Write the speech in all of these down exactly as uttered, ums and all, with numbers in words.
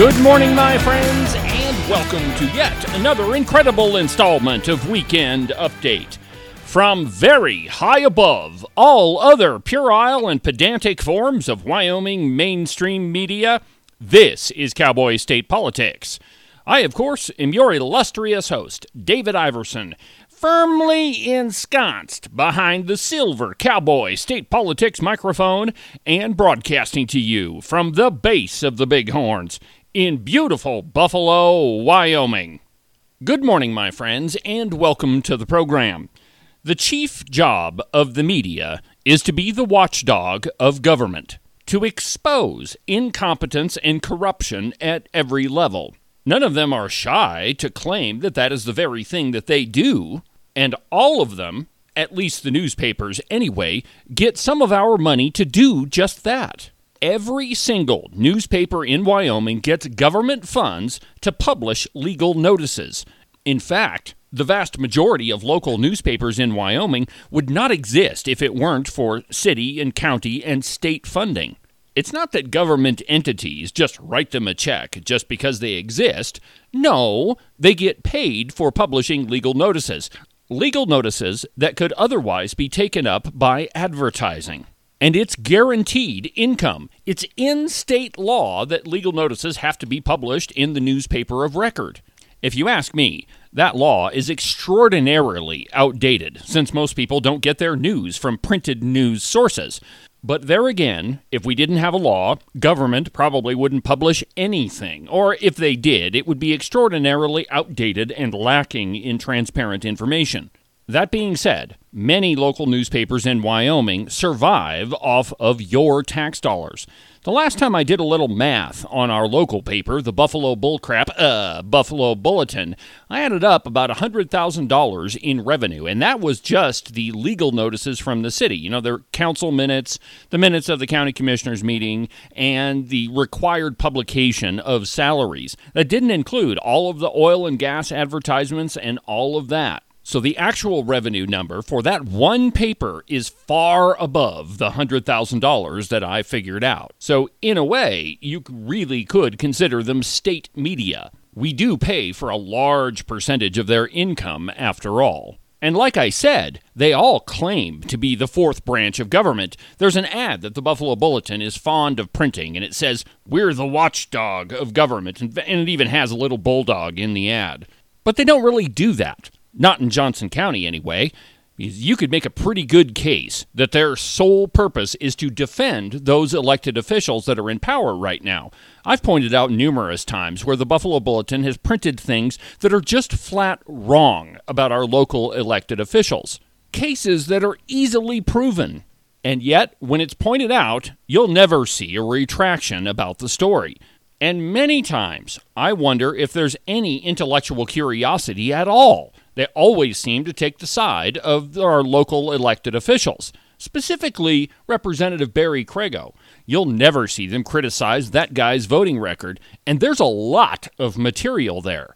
Good morning, my friends, and welcome to yet another incredible installment of Weekend Update. From very high above all other puerile and pedantic forms of Wyoming mainstream media, this is Cowboy State Politics. I, of course, am your illustrious host, David Iverson, firmly ensconced behind the silver Cowboy State Politics microphone and broadcasting to you from the base of the Bighorns in beautiful Buffalo, Wyoming. Good morning, my friends, and welcome to the program. The chief job of the media is to be the watchdog of government, to expose incompetence and corruption at every level. None of them are shy to claim that that is the very thing that they do, and all of them, at least the newspapers anyway, get some of our money to do just that. Every single newspaper in Wyoming gets government funds to publish legal notices. In fact, the vast majority of local newspapers in Wyoming would not exist if it weren't for city and county and state funding. It's not that government entities just write them a check just because they exist. No, they get paid for publishing legal notices. Legal notices that could otherwise be taken up by advertising. And it's guaranteed income. It's in state law that legal notices have to be published in the newspaper of record. If you ask me, that law is extraordinarily outdated, since most people don't get their news from printed news sources. But there again, if we didn't have a law, government probably wouldn't publish anything, or if they did, it would be extraordinarily outdated and lacking in transparent information. That being said, many local newspapers in Wyoming survive off of your tax dollars. The last time I did a little math on our local paper, the Buffalo Bullcrap, uh, Buffalo Bulletin, I added up about one hundred thousand dollars in revenue, and that was just the legal notices from the city. You know, their council minutes, the minutes of the county commissioners meeting, and the required publication of salaries. That didn't include all of the oil and gas advertisements and all of that. So the actual revenue number for that one paper is far above the one hundred thousand dollars that I figured out. So in a way, you really could consider them state media. We do pay for a large percentage of their income after all. And like I said, they all claim to be the fourth branch of government. There's an ad that the Buffalo Bulletin is fond of printing, and it says, "We're the watchdog of government," and it even has a little bulldog in the ad. But they don't really do that. Not in Johnson County, anyway. You could make a pretty good case that their sole purpose is to defend those elected officials that are in power right now. I've pointed out numerous times where the Buffalo Bulletin has printed things that are just flat wrong about our local elected officials. Cases that are easily proven. And yet, when it's pointed out, you'll never see a retraction about the story. And many times, I wonder if there's any intellectual curiosity at all. They always seem to take the side of our local elected officials, specifically Representative Barry Crago. You'll never see them criticize that guy's voting record, and there's a lot of material there.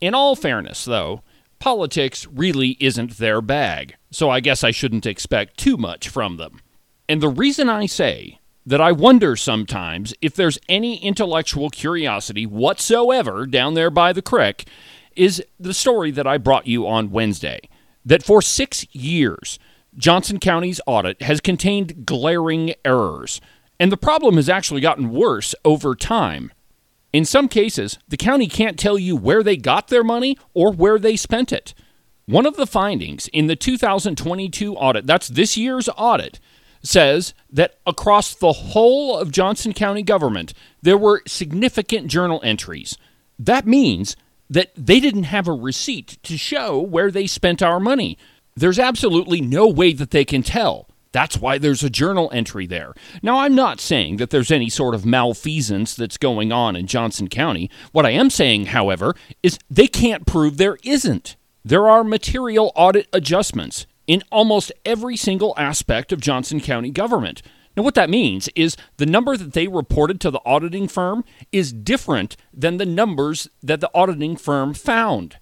In all fairness, though, politics really isn't their bag, so I guess I shouldn't expect too much from them. And the reason I say that I wonder sometimes if there's any intellectual curiosity whatsoever down there by the creek is the story that I brought you on Wednesday, that for six years, Johnson County's audit has contained glaring errors, and the problem has actually gotten worse over time. In some cases, the county can't tell you where they got their money or where they spent it. One of the findings in the two thousand twenty-two audit, that's this year's audit, says that across the whole of Johnson County government, there were significant journal entries. That means that they didn't have a receipt to show where they spent our money. There's absolutely no way that they can tell. That's why there's a journal entry there. Now, I'm not saying that there's any sort of malfeasance that's going on in Johnson County. What I am saying, however, is they can't prove there isn't. There are material audit adjustments in almost every single aspect of Johnson County government. Now, what that means is the number that they reported to the auditing firm is different than the numbers that the auditing firm found.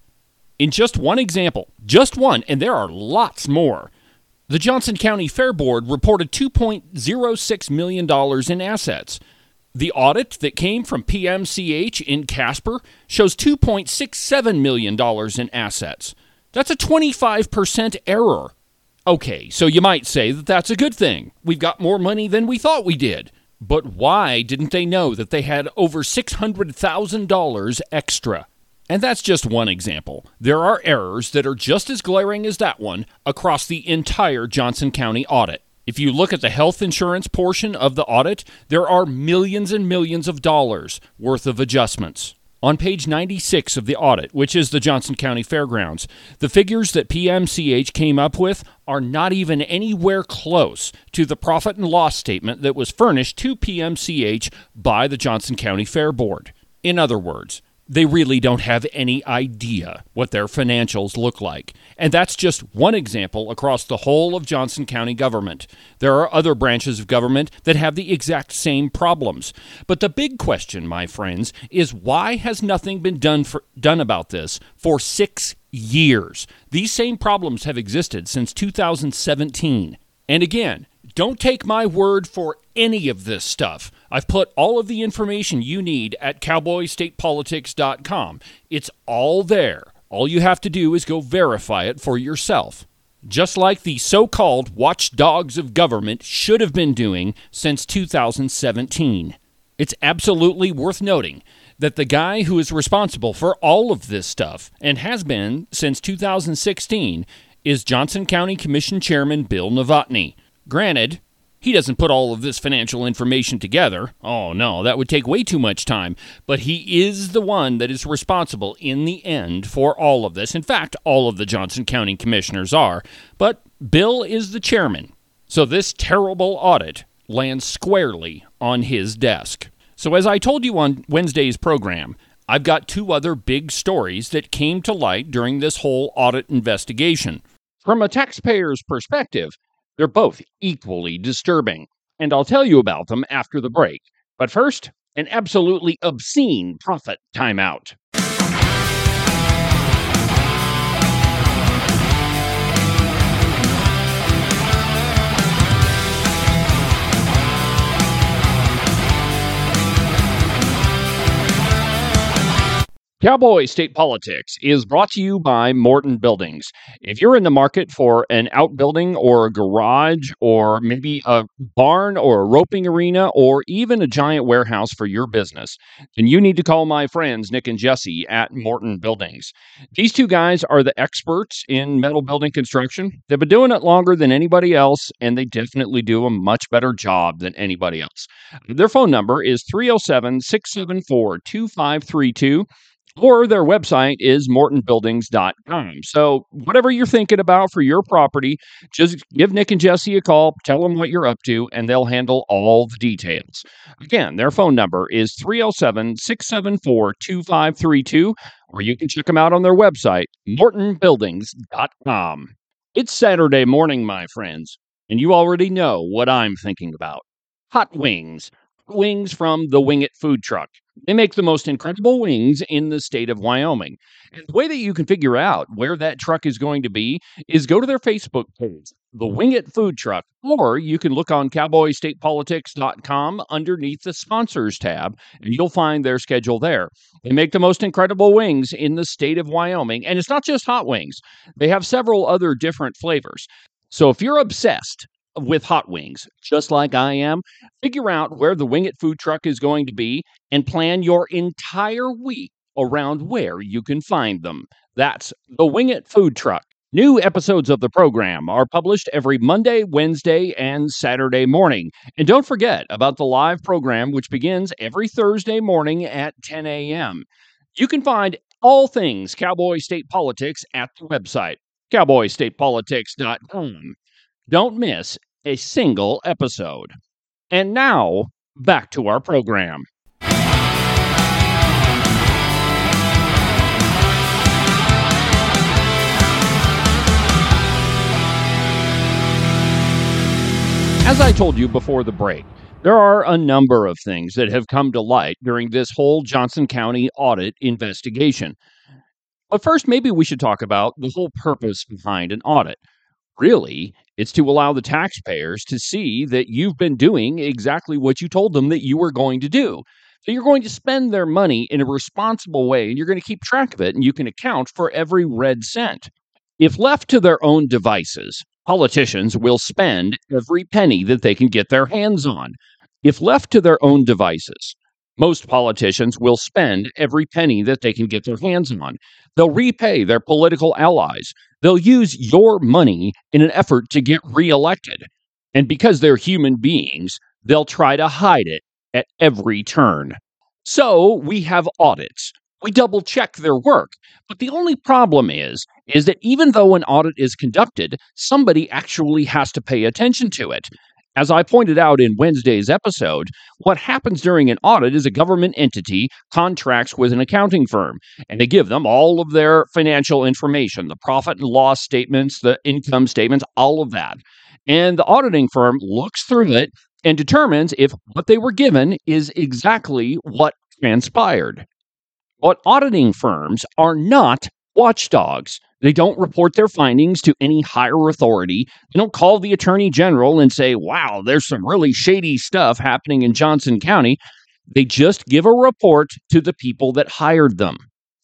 In just one example, just one, and there are lots more, the Johnson County Fair Board reported two point zero six million dollars in assets. The audit that came from P M C H in Casper shows two point six seven million dollars in assets. That's a twenty-five percent error. Okay, so you might say that that's a good thing. We've got more money than we thought we did. But why didn't they know that they had over six hundred thousand dollars extra? And that's just one example. There are errors that are just as glaring as that one across the entire Johnson County audit. If you look at the health insurance portion of the audit, there are millions and millions of dollars worth of adjustments. On page ninety-six of the audit, which is the Johnson County Fairgrounds, the figures that P M C H came up with are not even anywhere close to the profit and loss statement that was furnished to P M C H by the Johnson County Fair Board. In other words, they really don't have any idea what their financials look like. And that's just one example across the whole of Johnson County government. There are other branches of government that have the exact same problems. But the big question, my friends, is why has nothing been done for, done about this for six years? These same problems have existed since two thousand seventeen. And again, don't take my word for any of this stuff. I've put all of the information you need at cowboy state politics dot com. It's all there. All you have to do is go verify it for yourself. Just like the so-called watchdogs of government should have been doing since two thousand seventeen. It's absolutely worth noting that the guy who is responsible for all of this stuff, and has been since two thousand sixteen, is Johnson County Commission Chairman Bill Novotny. Granted, he doesn't put all of this financial information together. Oh no, that would take way too much time. But he is the one that is responsible in the end for all of this. In fact, all of the Johnson County commissioners are. But Bill is the chairman. So this terrible audit lands squarely on his desk. So as I told you on Wednesday's program, I've got two other big stories that came to light during this whole audit investigation. From a taxpayer's perspective, they're both equally disturbing, and I'll tell you about them after the break. But first, an absolutely obscene profit timeout. Cowboy State Politics is brought to you by Morton Buildings. If you're in the market for an outbuilding or a garage or maybe a barn or a roping arena or even a giant warehouse for your business, then you need to call my friends Nick and Jesse at Morton Buildings. These two guys are the experts in metal building construction. They've been doing it longer than anybody else, and they definitely do a much better job than anybody else. Their phone number is three oh seven, six seven four, two five three two. Or their website is morton buildings dot com. So whatever you're thinking about for your property, just give Nick and Jesse a call, tell them what you're up to, and they'll handle all the details. Again, their phone number is three oh seven, six seven four, two five three two, or you can check them out on their website, morton buildings dot com. It's Saturday morning, my friends, and you already know what I'm thinking about. Hot wings. Wings from the Wing It food truck. They make the most incredible wings in the state of Wyoming. And the way that you can figure out where that truck is going to be is go to their Facebook page, the Wing It food truck, or you can look on cowboy state politics dot com underneath the sponsors tab, and you'll find their schedule there. They make the most incredible wings in the state of Wyoming, and it's not just hot wings. They have several other different flavors. So if you're obsessed with hot wings, just like I am, figure out where the Wing It food truck is going to be and plan your entire week around where you can find them. That's the Wing It food truck. New episodes of the program are published every Monday, Wednesday, and Saturday morning. And don't forget about the live program, which begins every Thursday morning at ten a.m. You can find all things Cowboy State Politics at the website, cowboy state politics dot com. Don't miss a single episode. And now, back to our program. As I told you before the break, there are a number of things that have come to light during this whole Johnson County audit investigation. But first, maybe we should talk about the whole purpose behind an audit. Really, it's to allow the taxpayers to see that you've been doing exactly what you told them that you were going to do. So you're going to spend their money in a responsible way, and you're going to keep track of it, and you can account for every red cent. If left to their own devices, politicians will spend every penny that they can get their hands on. If left to their own devices, most politicians will spend every penny that they can get their hands on. They'll repay their political allies. They'll use your money in an effort to get reelected. And because they're human beings, they'll try to hide it at every turn. So we have audits. We double-check their work. But the only problem is, is that even though an audit is conducted, somebody actually has to pay attention to it. As I pointed out in Wednesday's episode, what happens during an audit is a government entity contracts with an accounting firm, and they give them all of their financial information, the profit and loss statements, the income statements, all of that. And the auditing firm looks through it and determines if what they were given is exactly what transpired. But auditing firms are not watchdogs. They don't report their findings to any higher authority. They don't call the attorney general and say, wow, there's some really shady stuff happening in Johnson County. They just give a report to the people that hired them.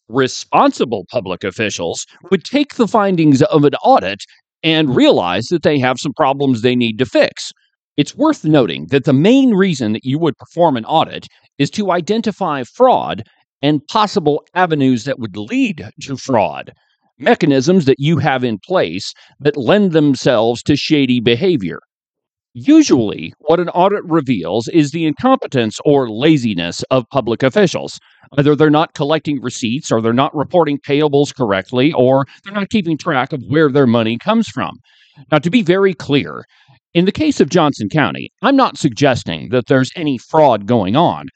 Responsible public officials would take the findings of an audit and realize that they have some problems they need to fix. It's worth noting that the main reason that you would perform an audit is to identify fraud and possible avenues that would lead to fraud. Mechanisms that you have in place that lend themselves to shady behavior. Usually, what an audit reveals is the incompetence or laziness of public officials. Either they're not collecting receipts, or they're not reporting payables correctly, or they're not keeping track of where their money comes from. Now, to be very clear, in the case of Johnson County, I'm not suggesting that there's any fraud going on.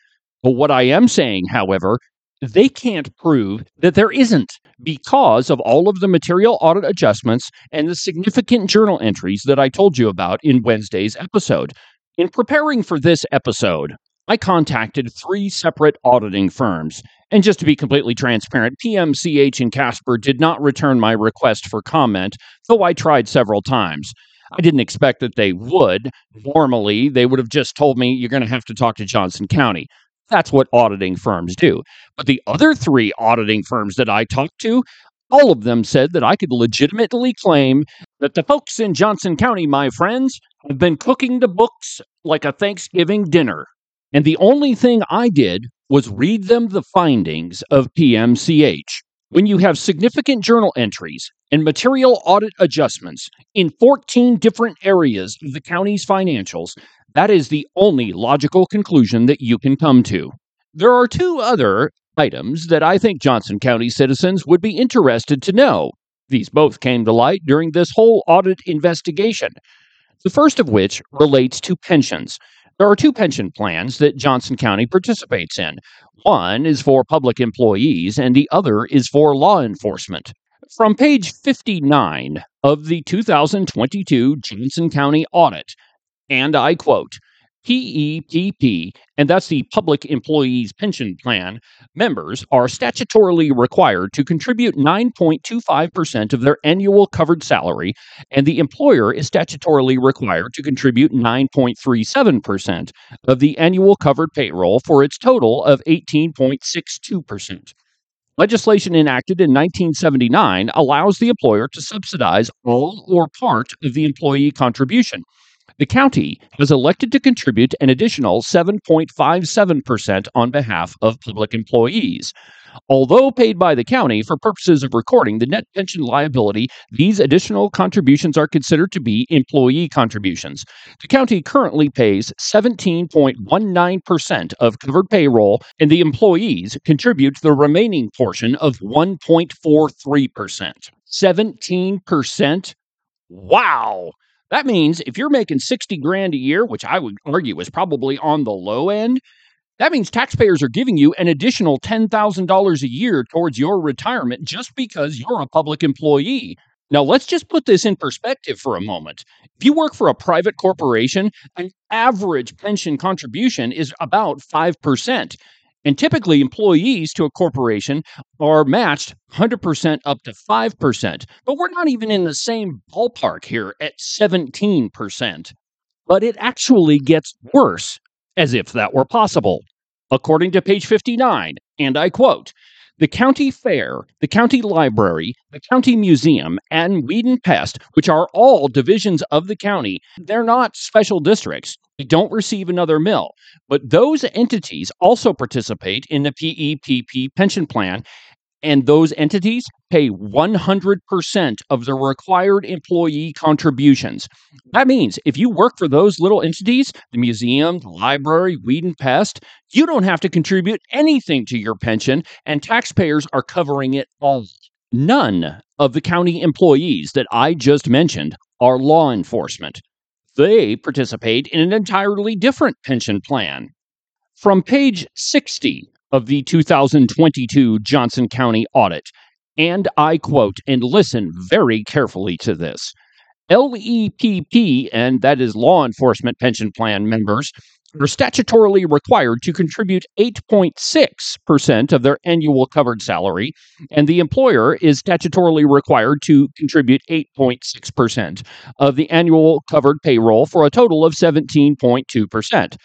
But what I am saying, however, they can't prove that there isn't, because of all of the material audit adjustments and the significant journal entries that I told you about in Wednesday's episode. In preparing for this episode, I contacted three separate auditing firms. And just to be completely transparent, P M C H and Casper did not return my request for comment, though I tried several times. I didn't expect that they would. Normally, they would have just told me, you're going to have to talk to Johnson County. That's what auditing firms do. But the other three auditing firms that I talked to, all of them said that I could legitimately claim that the folks in Johnson County, my friends, have been cooking the books like a Thanksgiving dinner. And the only thing I did was read them the findings of P M C H. When you have significant journal entries and material audit adjustments in fourteen different areas of the county's financials, that is the only logical conclusion that you can come to. There are two other items that I think Johnson County citizens would be interested to know. These both came to light during this whole audit investigation. The first of which relates to pensions. There are two pension plans that Johnson County participates in. One is for public employees, and the other is for law enforcement. From page fifty-nine of the two thousand twenty-two Johnson County audit, and I quote, P E P P, and that's the Public Employees Pension Plan, members are statutorily required to contribute nine point two five percent of their annual covered salary, and the employer is statutorily required to contribute nine point three seven percent of the annual covered payroll for its total of eighteen point six two percent. Legislation enacted in nineteen seventy-nine allows the employer to subsidize all or part of the employee contribution. The county has elected to contribute an additional seven point five seven percent on behalf of public employees. Although paid by the county for purposes of recording the net pension liability, these additional contributions are considered to be employee contributions. The county currently pays seventeen point one nine percent of covered payroll, and the employees contribute the remaining portion of one point four three percent. seventeen percent? Wow! That means if you're making sixty grand a year, which I would argue is probably on the low end, that means taxpayers are giving you an additional ten thousand dollars a year towards your retirement just because you're a public employee. Now, let's just put this in perspective for a moment. If you work for a private corporation, an average pension contribution is about five percent. And typically, employees to a corporation are matched one hundred percent up to five percent. But we're not even in the same ballpark here at seventeen percent. But it actually gets worse, as if that were possible. According to page fifty-nine, and I quote, "The county fair, the county library, the county museum, and Weed and Pest, which are all divisions of the county, they're not special districts. They don't receive another mill. But those entities also participate in the P E P P pension plan, and those entities pay one hundred percent of the required employee contributions." That means if you work for those little entities, the museum, the library, Weed and Pest, you don't have to contribute anything to your pension, and taxpayers are covering it all. None of the county employees that I just mentioned are law enforcement. They participate in an entirely different pension plan. From page sixty of the two thousand twenty-two Johnson County audit, and I quote, and listen very carefully to this, L E P P, and that is law enforcement pension plan members, are statutorily required to contribute eight point six percent of their annual covered salary, and the employer is statutorily required to contribute eight point six percent of the annual covered payroll for a total of seventeen point two percent.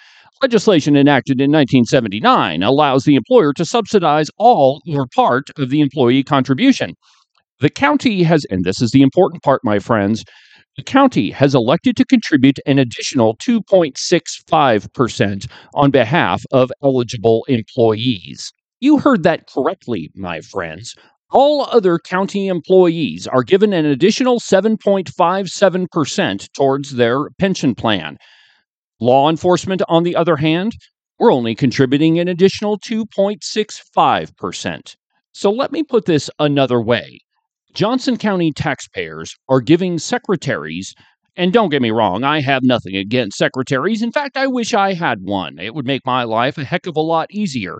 Legislation enacted in nineteen seventy-nine allows the employer to subsidize all or part of the employee contribution. The county has, and this is the important part, my friends, the county has elected to contribute an additional two point six five percent on behalf of eligible employees. You heard that correctly, my friends. All other county employees are given an additional seven point five seven percent towards their pension plan. Law enforcement, on the other hand, we're only contributing an additional two point six five percent. So let me put this another way. Johnson County taxpayers are giving secretaries, and don't get me wrong, I have nothing against secretaries. In fact, I wish I had one. It would make my life a heck of a lot easier.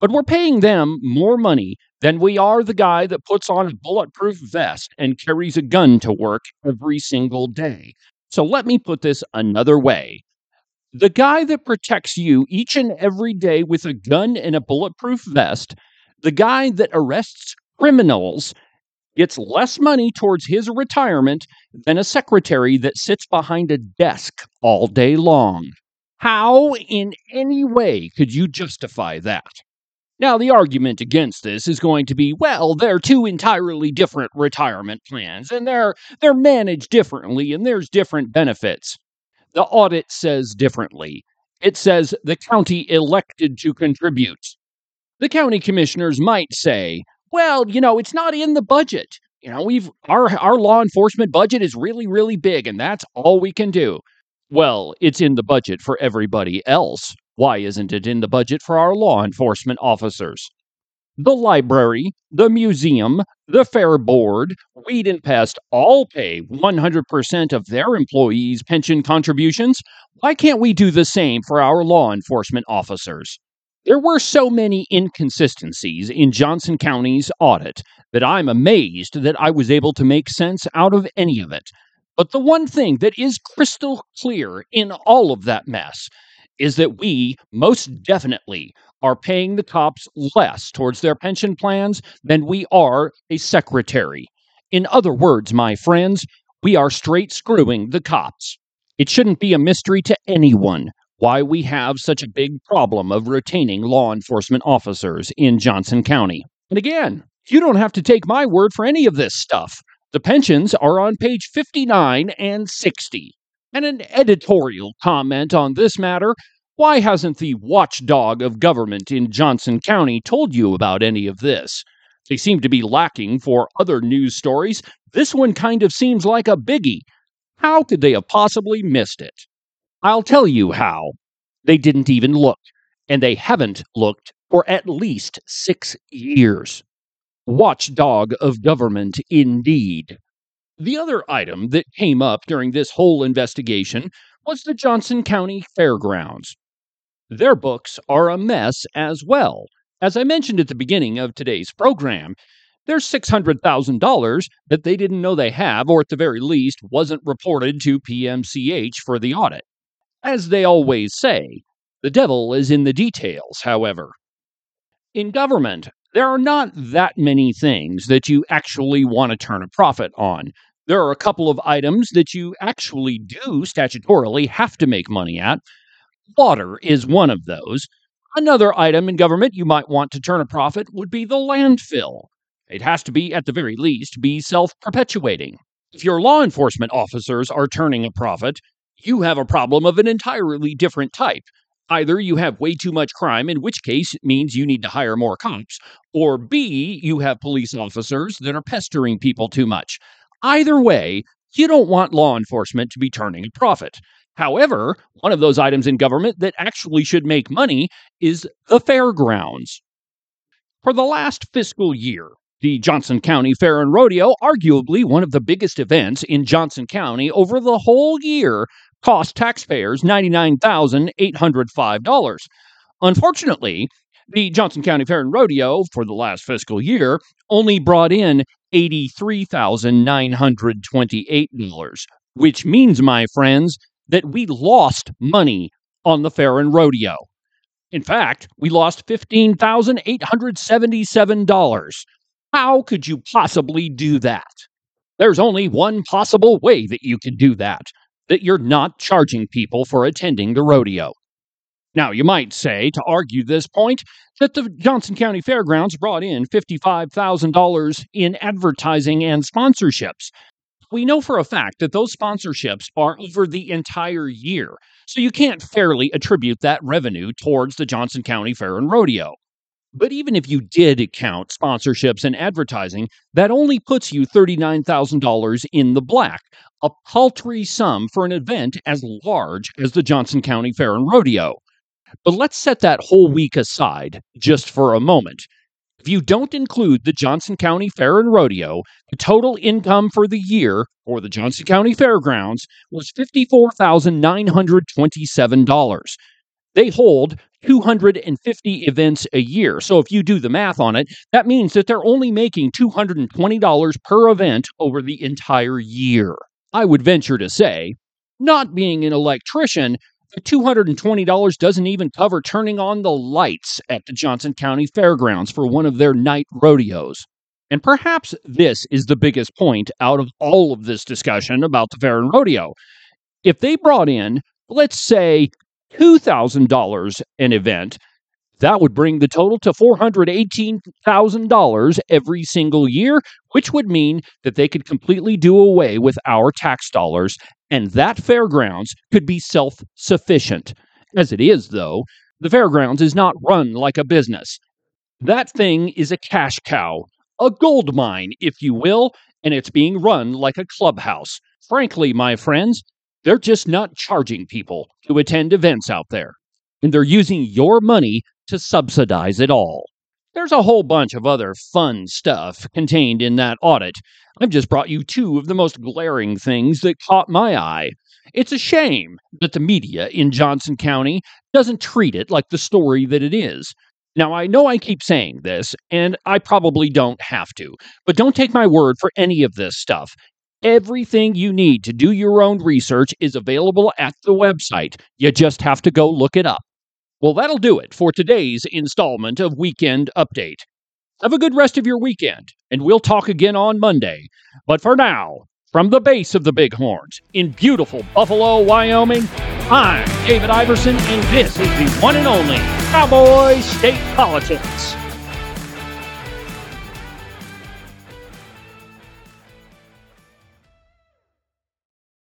But we're paying them more money than we are the guy that puts on a bulletproof vest and carries a gun to work every single day. So let me put this another way. The guy that protects you each and every day with a gun and a bulletproof vest, the guy that arrests criminals, gets less money towards his retirement than a secretary that sits behind a desk all day long. How in any way could you justify that? Now, the argument against this is going to be, well, they're two entirely different retirement plans, and they're they're managed differently, and there's different benefits. The audit says differently. It says the county elected to contribute. The county commissioners might say, well, you know, it's not in the budget. You know, we've our our law enforcement budget is really, really big, and that's all we can do. Well, it's in the budget for everybody else. Why isn't it in the budget for our law enforcement officers? The library, the museum, the fair board, Weed and Pest all pay one hundred percent of their employees' pension contributions. Why can't we do the same for our law enforcement officers? There were so many inconsistencies in Johnson County's audit that I'm amazed that I was able to make sense out of any of it. But the one thing that is crystal clear in all of that mess is that we most definitely are paying the cops less towards their pension plans than we are a secretary. In other words, my friends, we are straight screwing the cops. It shouldn't be a mystery to anyone why we have such a big problem of retaining law enforcement officers in Johnson County. And again, you don't have to take my word for any of this stuff. The pensions are on page fifty-nine and sixty. And an editorial comment on this matter, why hasn't the watchdog of government in Johnson County told you about any of this? They seem to be lacking for other news stories. This one kind of seems like a biggie. How could they have possibly missed it? I'll tell you how. They didn't even look, and they haven't looked for at least six years. Watchdog of government, indeed. The other item that came up during this whole investigation was the Johnson County Fairgrounds. Their books are a mess as well. As I mentioned at the beginning of today's program, there's six hundred thousand dollars that they didn't know they have, or at the very least, wasn't reported to P M C H for the audit. As they always say, the devil is in the details, however. in government, there are not that many things that you actually want to turn a profit on. There are a couple of items that you actually do statutorily have to make money at. Water is one of those. Another item in government you might want to turn a profit would be the landfill. It has to be, at the very least, be self-perpetuating. If your law enforcement officers are turning a profit, you have a problem of an entirely different type. Either you have way too much crime, in which case it means you need to hire more cops, or B, you have police officers that are pestering people too much. Either way, you don't want law enforcement to be turning a profit. However, one of those items in government that actually should make money is the fairgrounds. For the last fiscal year, the Johnson County Fair and Rodeo, arguably one of the biggest events in Johnson County over the whole year, cost taxpayers ninety-nine thousand eight hundred five dollars. Unfortunately, the Johnson County Fair and Rodeo for the last fiscal year only brought in eighty-three thousand nine hundred twenty-eight dollars, which means, my friends, that we lost money on the Fair and Rodeo. In fact, we lost fifteen thousand eight hundred seventy-seven dollars. How could you possibly do that? There's only one possible way that you could do that, that you're not charging people for attending the rodeo. Now, you might say, to argue this point, that the Johnson County Fairgrounds brought in fifty-five thousand dollars in advertising and sponsorships. We know for a fact that those sponsorships are over the entire year, so you can't fairly attribute that revenue towards the Johnson County Fair and Rodeo. But even if you did count sponsorships and advertising, that only puts you thirty-nine thousand dollars in the black, a paltry sum for an event as large as the Johnson County Fair and Rodeo. But let's set that whole week aside just for a moment. If you don't include the Johnson County Fair and Rodeo, the total income for the year for the Johnson County Fairgrounds was fifty-four thousand nine hundred twenty-seven dollars. They hold two hundred fifty events a year, so if you do the math on it, that means that they're only making two hundred twenty dollars per event over the entire year. I would venture to say, not being an electrician, the two hundred twenty dollars doesn't even cover turning on the lights at the Johnson County Fairgrounds for one of their night rodeos. And perhaps this is the biggest point out of all of this discussion about the Fair and Rodeo. If they brought in, let's say, two thousand dollars an event, that would bring the total to four hundred eighteen thousand dollars every single year, which would mean that they could completely do away with our tax dollars, and that fairgrounds could be self-sufficient. As it is, though, the fairgrounds is not run like a business. That thing is a cash cow, a gold mine, if you will, and it's being run like a clubhouse. Frankly, my friends, they're just not charging people to attend events out there, and they're using your money to subsidize it all. There's a whole bunch of other fun stuff contained in that audit. I've just brought you two of the most glaring things that caught my eye. It's a shame that the media in Johnson County doesn't treat it like the story that it is. Now, I know I keep saying this, and I probably don't have to, but don't take my word for any of this stuff. Everything you need to do your own research is available at the website. You just have to go look it up. Well, that'll do it for today's installment of Weekend Update. Have a good rest of your weekend, and we'll talk again on Monday. But for now, from the base of the Bighorns in beautiful Buffalo, Wyoming, I'm David Iverson, and this is the one and only Cowboy State Politics.